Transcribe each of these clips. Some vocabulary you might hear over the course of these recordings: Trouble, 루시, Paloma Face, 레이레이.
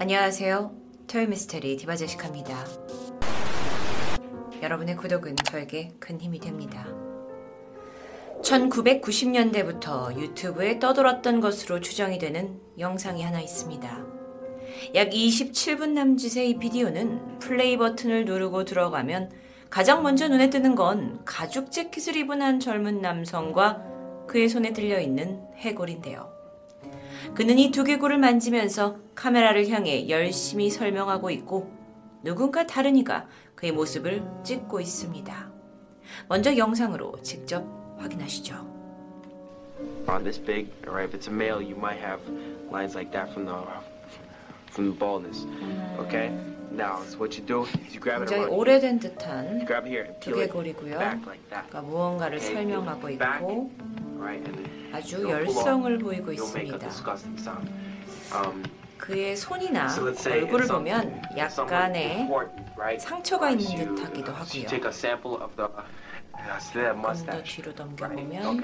안녕하세요. 토요 미스테리 디바 제시카입니다. 여러분의 구독은 저에게 큰 힘이 됩니다. 1990년대부터 유튜브에 떠돌았던 것으로 추정이 되는 영상이 하나 있습니다. 약 27분 남짓의 이 비디오는 플레이 버튼을 누르고 들어가면 가장 먼저 눈에 뜨는 건 가죽 재킷을 입은 한 젊은 남성과 그의 손에 들려있는 해골인데요. 그는 이 두개골을 만지면서 카메라를 향해 열심히 설명하고 있고 누군가 다른 이가 그의 모습을 찍고 있습니다. 먼저 영상으로 직접 확인하시죠. On this big, or if it's a male, you might have lines like that from the baldness. Okay? Now, so what you do is you grab it around. 굉장히 오래된 듯한 두개골이고요. 그러니까 무언가를 설명하고 있고 아주 열성을 보이고 있습니다. 그의 손이나 얼굴을 보면 약간의 상처가 있는 듯하기도 하고요. 좀 더 뒤로 넘겨보면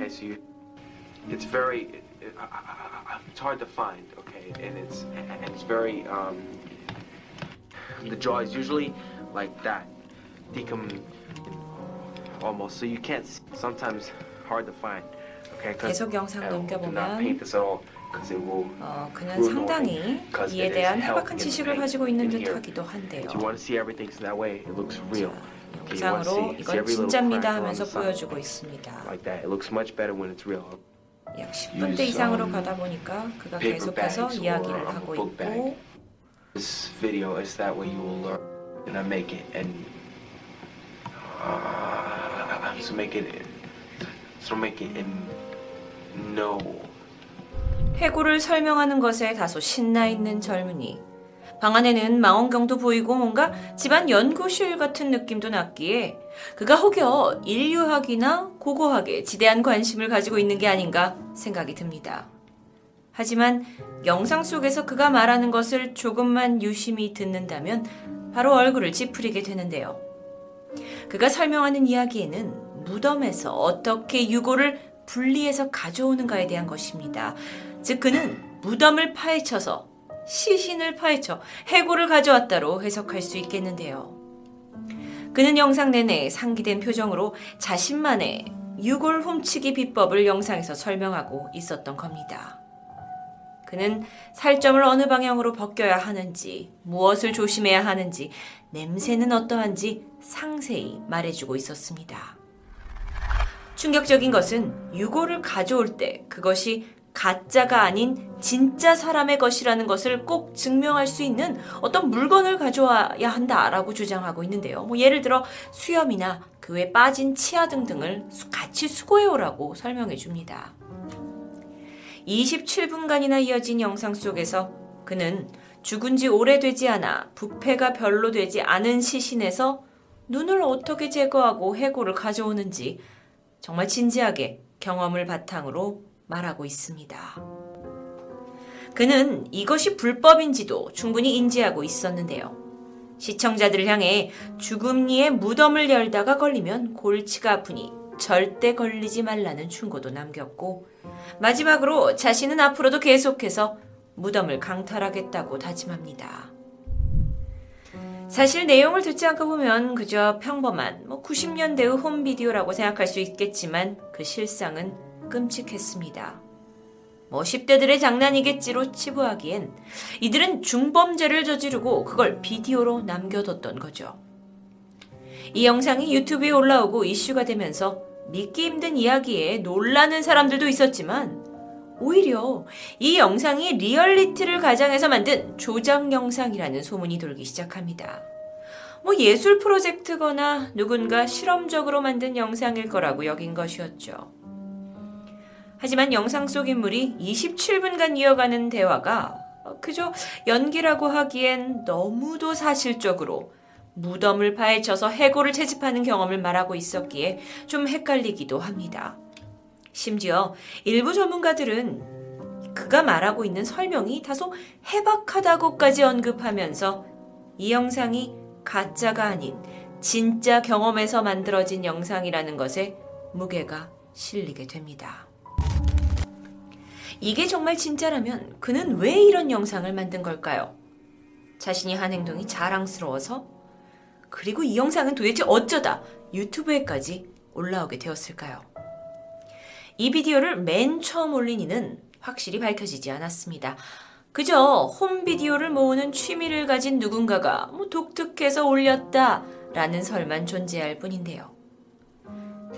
계속 영상 넘겨보면 그는 상당히 이에 대한 해박한 지식을 가지고 있는 듯 하기도 한데요. 자, 영상으로 이건 진짜입니다 하면서 보여주고 있습니다. 약 10분대 이상으로 가다 보니까 그가 계속해서 이야기를 하고 있고 해골을 설명하는 것에 다소 신나 있는 젊은이. 방 안에는 망원경도 보이고 뭔가 집안 연구실 같은 느낌도 났기에 그가 혹여 인류학이나 고고학에 지대한 관심을 가지고 있는 게 아닌가 생각이 듭니다. 하지만 영상 속에서 그가 말하는 것을 조금만 유심히 듣는다면 바로 얼굴을 찌푸리게 되는데요. 그가 설명하는 이야기에는 무덤에서 어떻게 유골을 분리해서 가져오는가에 대한 것입니다. 즉 그는 무덤을 파헤쳐서 시신을 파헤쳐 해골을 가져왔다로 해석할 수 있겠는데요. 그는 영상 내내 상기된 표정으로 자신만의 유골 훔치기 비법을 영상에서 설명하고 있었던 겁니다. 그는 살점을 어느 방향으로 벗겨야 하는지, 무엇을 조심해야 하는지, 냄새는 어떠한지 상세히 말해주고 있었습니다. 충격적인 것은 유골을 가져올 때 그것이 가짜가 아닌 진짜 사람의 것이라는 것을 꼭 증명할 수 있는 어떤 물건을 가져와야 한다라고 주장하고 있는데요. 예를 들어 수염이나 그 외 빠진 치아 등등을 같이 수거해오라고 설명해 줍니다. 27분간이나 이어진 영상 속에서 그는 죽은 지 오래되지 않아 부패가 별로 되지 않은 시신에서 눈을 어떻게 제거하고 해골을 가져오는지 정말 진지하게 경험을 바탕으로 말하고 있습니다. 그는 이것이 불법인지도 충분히 인지하고 있었는데요. 시청자들을 향해 주금니에 무덤을 열다가 걸리면 골치가 아프니 절대 걸리지 말라는 충고도 남겼고 마지막으로 자신은 앞으로도 계속해서 무덤을 강탈하겠다고 다짐합니다. 사실 내용을 듣지 않고 보면 그저 평범한 90년대의 홈비디오라고 생각할 수 있겠지만 그 실상은 끔찍했습니다. 10대들의 장난이겠지로 치부하기엔 이들은 중범죄를 저지르고 그걸 비디오로 남겨뒀던 거죠. 이 영상이 유튜브에 올라오고 이슈가 되면서 믿기 힘든 이야기에 놀라는 사람들도 있었지만 오히려 이 영상이 리얼리티를 가장해서 만든 조작 영상이라는 소문이 돌기 시작합니다. 예술 프로젝트거나 누군가 실험적으로 만든 영상일 거라고 여긴 것이었죠. 하지만 영상 속 인물이 27분간 이어가는 대화가 그저 연기라고 하기엔 너무도 사실적으로 무덤을 파헤쳐서 해골을 채집하는 경험을 말하고 있었기에 좀 헷갈리기도 합니다. 심지어 일부 전문가들은 그가 말하고 있는 설명이 다소 해박하다고까지 언급하면서 이 영상이 가짜가 아닌 진짜 경험에서 만들어진 영상이라는 것에 무게가 실리게 됩니다. 이게 정말 진짜라면 그는 왜 이런 영상을 만든 걸까요? 자신이 한 행동이 자랑스러워서, 그리고 이 영상은 도대체 어쩌다 유튜브에까지 올라오게 되었을까요? 이 비디오를 맨 처음 올린 이는 확실히 밝혀지지 않았습니다. 그저 홈비디오를 모으는 취미를 가진 누군가가 독특해서 올렸다라는 설만 존재할 뿐인데요.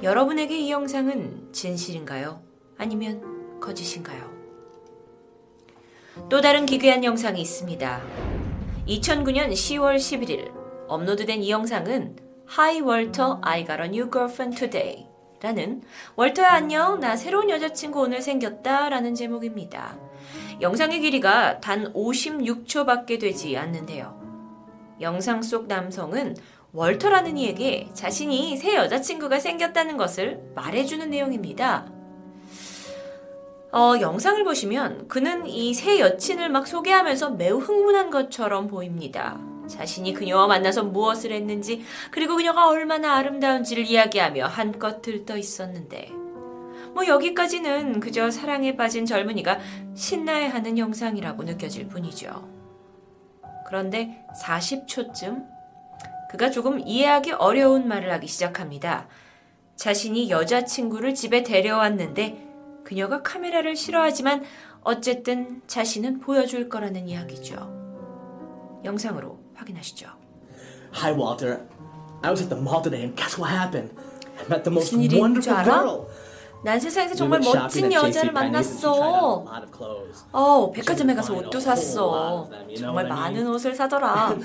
여러분에게 이 영상은 진실인가요? 아니면 거짓인가요? 또 다른 기괴한 영상이 있습니다. 2009년 10월 11일 업로드된 이 영상은 Hi Walter, I got a new girlfriend today 라는 월터야 안녕, 나 새로운 여자친구 오늘 생겼다 라는 제목입니다. 영상의 길이가 단 56초밖에 되지 않는데요. 영상 속 남성은 월터라는 이에게 자신이 새 여자친구가 생겼다는 것을 말해주는 내용입니다. 영상을 보시면 그는 이 새 여친을 막 소개하면서 매우 흥분한 것처럼 보입니다. 자신이 그녀와 만나서 무엇을 했는지, 그리고 그녀가 얼마나 아름다운지를 이야기하며 한껏 들떠 있었는데, 여기까지는 그저 사랑에 빠진 젊은이가 신나해하는 영상이라고 느껴질 뿐이죠. 그런데 40초쯤 그가 조금 이해하기 어려운 말을 하기 시작합니다. 자신이 여자친구를 집에 데려왔는데 그녀가 카메라를 싫어하지만 어쨌든 자신은 보여줄 거라는 이야기죠. 영상으로 확인하시죠. Hi Walter, I was at the mall today and guess what happened? I met the most wonderful girl. 난 세상에서 정말 멋진 여자를 만났어. 백화점에 가서 옷도 샀어. 정말 많은 옷을 사더라.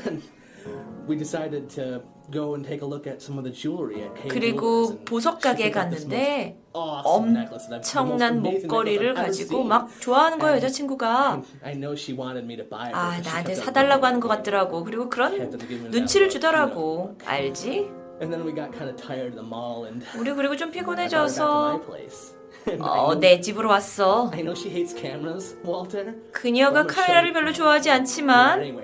그리고 보석 가게에 갔는데 엄청난 목걸이를 가지고 막 좋아하는 거야, 여자친구가. 나한테 사달라고 하는 것 같더라고. 그리고 그런 눈치를 주더라고. 알지? 우리 그리고 좀 피곤해져서 내 집으로 왔어. 그녀가 카메라를 별로 좋아하지 않지만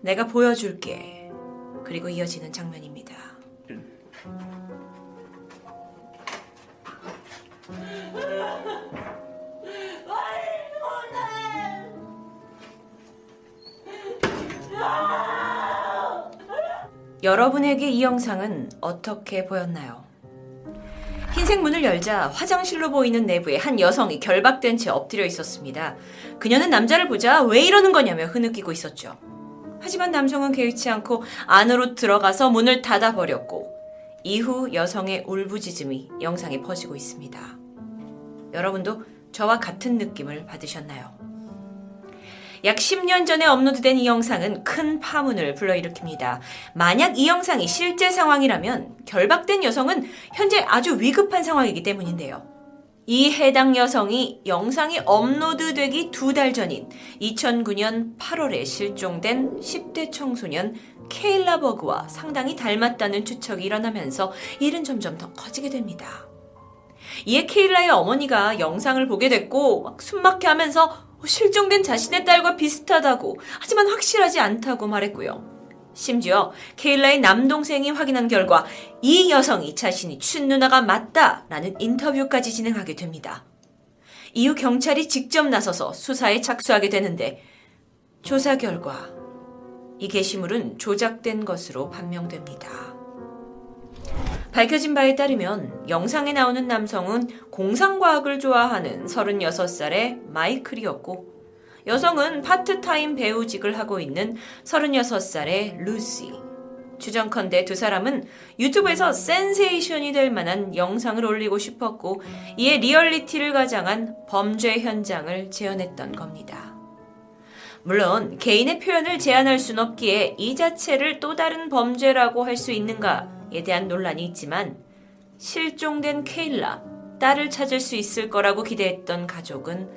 내가 보여줄게. 그리고 이어지는 장면입니다. 여러분에게 이 영상은 어떻게 보였나요? 흰색 문을 열자 화장실로 보이는 내부에 한 여성이 결박된 채 엎드려 있었습니다. 그녀는 남자를 보자 왜 이러는 거냐며 흐느끼고 있었죠. 하지만 남성은 개의치 않고 안으로 들어가서 문을 닫아버렸고, 이후 여성의 울부짖음이 영상에 퍼지고 있습니다. 여러분도 저와 같은 느낌을 받으셨나요? 약 10년 전에 업로드된 이 영상은 큰 파문을 불러일으킵니다. 만약 이 영상이 실제 상황이라면 결박된 여성은 현재 아주 위급한 상황이기 때문인데요. 이 해당 여성이 영상이 업로드되기 2달 전인 2009년 8월에 실종된 10대 청소년 케일라 버그와 상당히 닮았다는 추측이 일어나면서 일은 점점 더 커지게 됩니다. 이에 케일라의 어머니가 영상을 보게 됐고, 막 숨막혀 하면서 실종된 자신의 딸과 비슷하다고, 하지만 확실하지 않다고 말했고요. 심지어 케일라의 남동생이 확인한 결과 이 여성이 자신이 춘 누나가 맞다라는 인터뷰까지 진행하게 됩니다. 이후 경찰이 직접 나서서 수사에 착수하게 되는데, 조사 결과 이 게시물은 조작된 것으로 판명됩니다. 밝혀진 바에 따르면 영상에 나오는 남성은 공상과학을 좋아하는 36살의 마이클이었고, 여성은 파트타임 배우직을 하고 있는 36살의 루시. 추정컨대 두 사람은 유튜브에서 센세이션이 될 만한 영상을 올리고 싶었고, 이에 리얼리티를 가장한 범죄 현장을 재현했던 겁니다. 물론 개인의 표현을 제한할 순 없기에 이 자체를 또 다른 범죄라고 할 수 있는가에 대한 논란이 있지만, 실종된 케일라, 딸을 찾을 수 있을 거라고 기대했던 가족은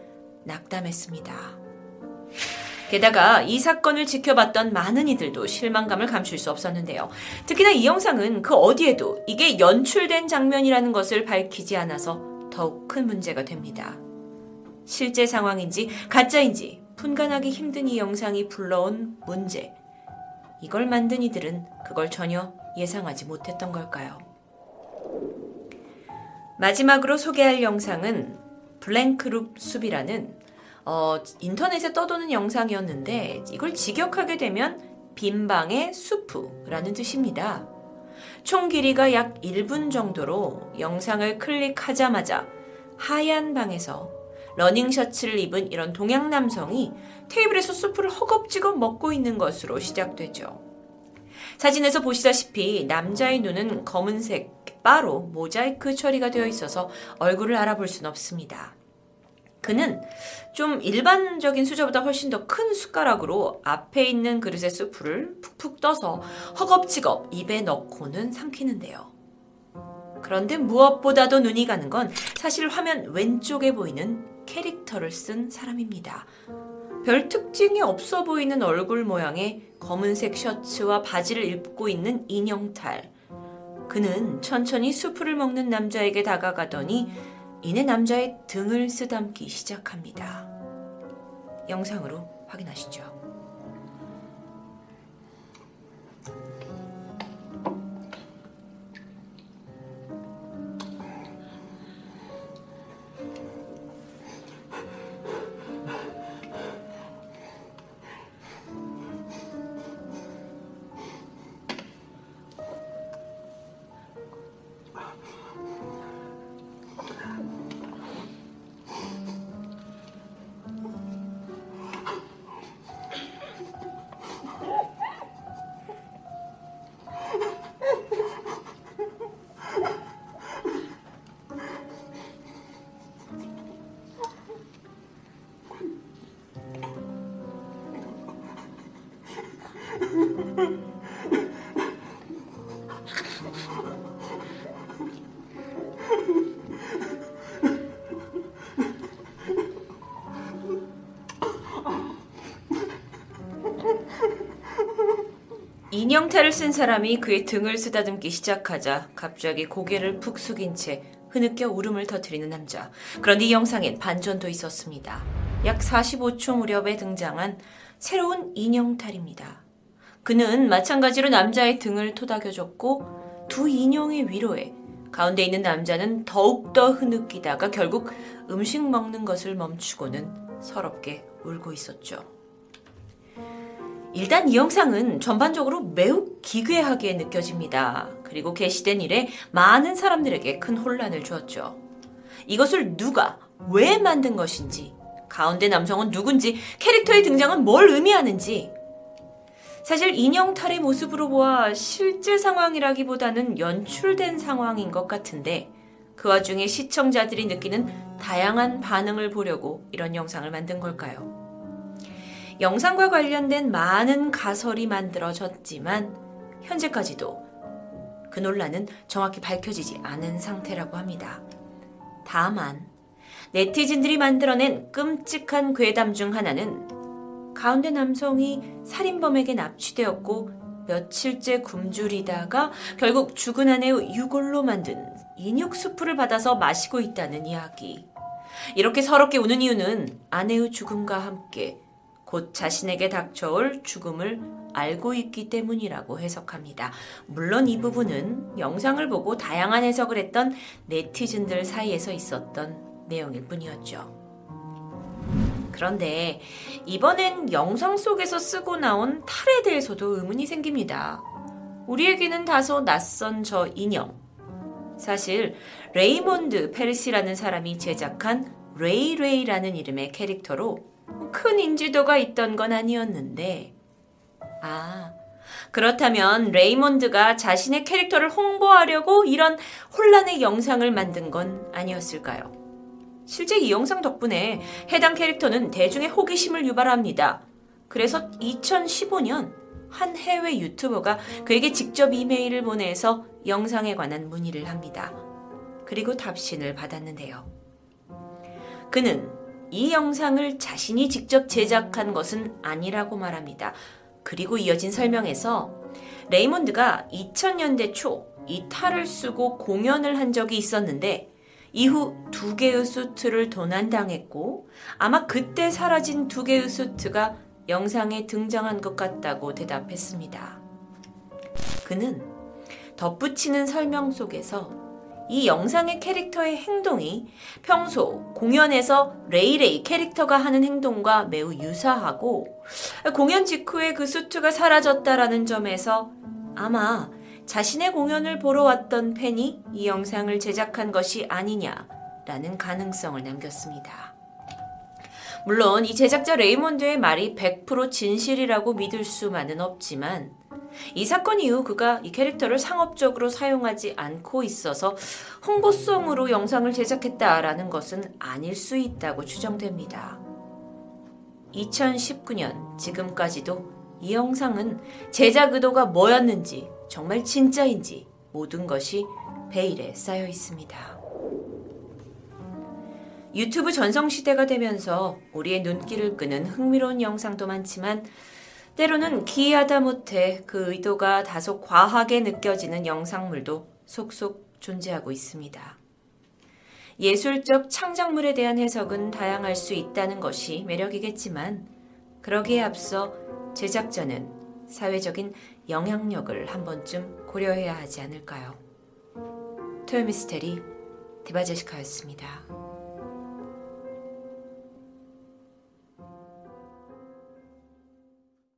낙담했습니다. 게다가 이 사건을 지켜봤던 많은 이들도 실망감을 감출 수 없었는데요. 특히나 이 영상은 그 어디에도 이게 연출된 장면이라는 것을 밝히지 않아서 더욱 큰 문제가 됩니다. 실제 상황인지 가짜인지 분간하기 힘든 이 영상이 불러온 문제, 이걸 만든 이들은 그걸 전혀 예상하지 못했던 걸까요? 마지막으로 소개할 영상은 블랭크룹 숲이라는 인터넷에 떠도는 영상이었는데 이걸 직역하게 되면 빈방의 수프라는 뜻입니다. 총 길이가 약 1분 정도로 영상을 클릭하자마자 하얀 방에서 러닝 셔츠를 입은 이런 동양 남성이 테이블에서 수프를 허겁지겁 먹고 있는 것으로 시작되죠. 사진에서 보시다시피 남자의 눈은 검은색 바로 모자이크 처리가 되어 있어서 얼굴을 알아볼 순 없습니다. 그는 좀 일반적인 수저보다 훨씬 더 큰 숟가락으로 앞에 있는 그릇의 수프를 푹푹 떠서 허겁지겁 입에 넣고는 삼키는데요. 그런데 무엇보다도 눈이 가는 건 사실 화면 왼쪽에 보이는 캐릭터를 쓴 사람입니다. 별 특징이 없어 보이는 얼굴 모양의 검은색 셔츠와 바지를 입고 있는 인형탈. 그는 천천히 수프를 먹는 남자에게 다가가더니 이내 남자의 등을 쓰담기 시작합니다. 영상으로 확인하시죠. 인형탈을 쓴 사람이 그의 등을 쓰다듬기 시작하자 갑자기 고개를 푹 숙인 채 흐느껴 울음을 터뜨리는 남자. 그런데 이 영상엔 반전도 있었습니다. 약 45초 무렵에 등장한 새로운 인형탈입니다. 그는 마찬가지로 남자의 등을 토닥여줬고 두 인형의 위로에 가운데 있는 남자는 더욱더 흐느끼다가 결국 음식 먹는 것을 멈추고는 서럽게 울고 있었죠. 일단 이 영상은 전반적으로 매우 기괴하게 느껴집니다. 그리고 게시된 이래 많은 사람들에게 큰 혼란을 주었죠. 이것을 누가 왜 만든 것인지, 가운데 남성은 누군지, 캐릭터의 등장은 뭘 의미하는지. 사실 인형탈의 모습으로 보아 실제 상황이라기보다는 연출된 상황인 것 같은데 그 와중에 시청자들이 느끼는 다양한 반응을 보려고 이런 영상을 만든 걸까요? 영상과 관련된 많은 가설이 만들어졌지만 현재까지도 그 논란은 정확히 밝혀지지 않은 상태라고 합니다. 다만 네티즌들이 만들어낸 끔찍한 괴담 중 하나는 가운데 남성이 살인범에게 납치되었고 며칠째 굶주리다가 결국 죽은 아내의 유골로 만든 인육 수프를 받아서 마시고 있다는 이야기. 이렇게 서럽게 우는 이유는 아내의 죽음과 함께 곧 자신에게 닥쳐올 죽음을 알고 있기 때문이라고 해석합니다. 물론 이 부분은 영상을 보고 다양한 해석을 했던 네티즌들 사이에서 있었던 내용일 뿐이었죠. 그런데 이번엔 영상 속에서 쓰고 나온 탈에 대해서도 의문이 생깁니다. 우리에게는 다소 낯선 저 인형. 사실 레이몬드 페르시라는 사람이 제작한 레이레이라는 이름의 캐릭터로 큰 인지도가 있던 건 아니었는데, 그렇다면 레이몬드가 자신의 캐릭터를 홍보하려고 이런 혼란의 영상을 만든 건 아니었을까요? 실제 이 영상 덕분에 해당 캐릭터는 대중의 호기심을 유발합니다. 그래서 2015년 한 해외 유튜버가 그에게 직접 이메일을 보내서 영상에 관한 문의를 합니다. 그리고 답신을 받았는데요. 그는 이 영상을 자신이 직접 제작한 것은 아니라고 말합니다. 그리고 이어진 설명에서 레이몬드가 2000년대 초 이 탈을 쓰고 공연을 한 적이 있었는데 이후 두 개의 수트를 도난당했고 아마 그때 사라진 두 개의 수트가 영상에 등장한 것 같다고 대답했습니다. 그는 덧붙이는 설명 속에서 이 영상의 캐릭터의 행동이 평소 공연에서 레이레이 캐릭터가 하는 행동과 매우 유사하고 공연 직후에 그 수트가 사라졌다라는 점에서 아마 자신의 공연을 보러 왔던 팬이 이 영상을 제작한 것이 아니냐라는 가능성을 남겼습니다. 물론 이 제작자 레이몬드의 말이 100% 진실이라고 믿을 수만은 없지만 이 사건 이후 그가 이 캐릭터를 상업적으로 사용하지 않고 있어서 홍보성으로 영상을 제작했다라는 것은 아닐 수 있다고 추정됩니다. 2019년 지금까지도 이 영상은 제작 의도가 뭐였는지 정말 진짜인지 모든 것이 베일에 쌓여 있습니다. 유튜브 전성시대가 되면서 우리의 눈길을 끄는 흥미로운 영상도 많지만 때로는 기이하다 못해 그 의도가 다소 과하게 느껴지는 영상물도 속속 존재하고 있습니다. 예술적 창작물에 대한 해석은 다양할 수 있다는 것이 매력이겠지만 그러기에 앞서 제작자는 사회적인 영향력을 한 번쯤 고려해야 하지 않을까요? 토요미스테리 디바제시카였습니다.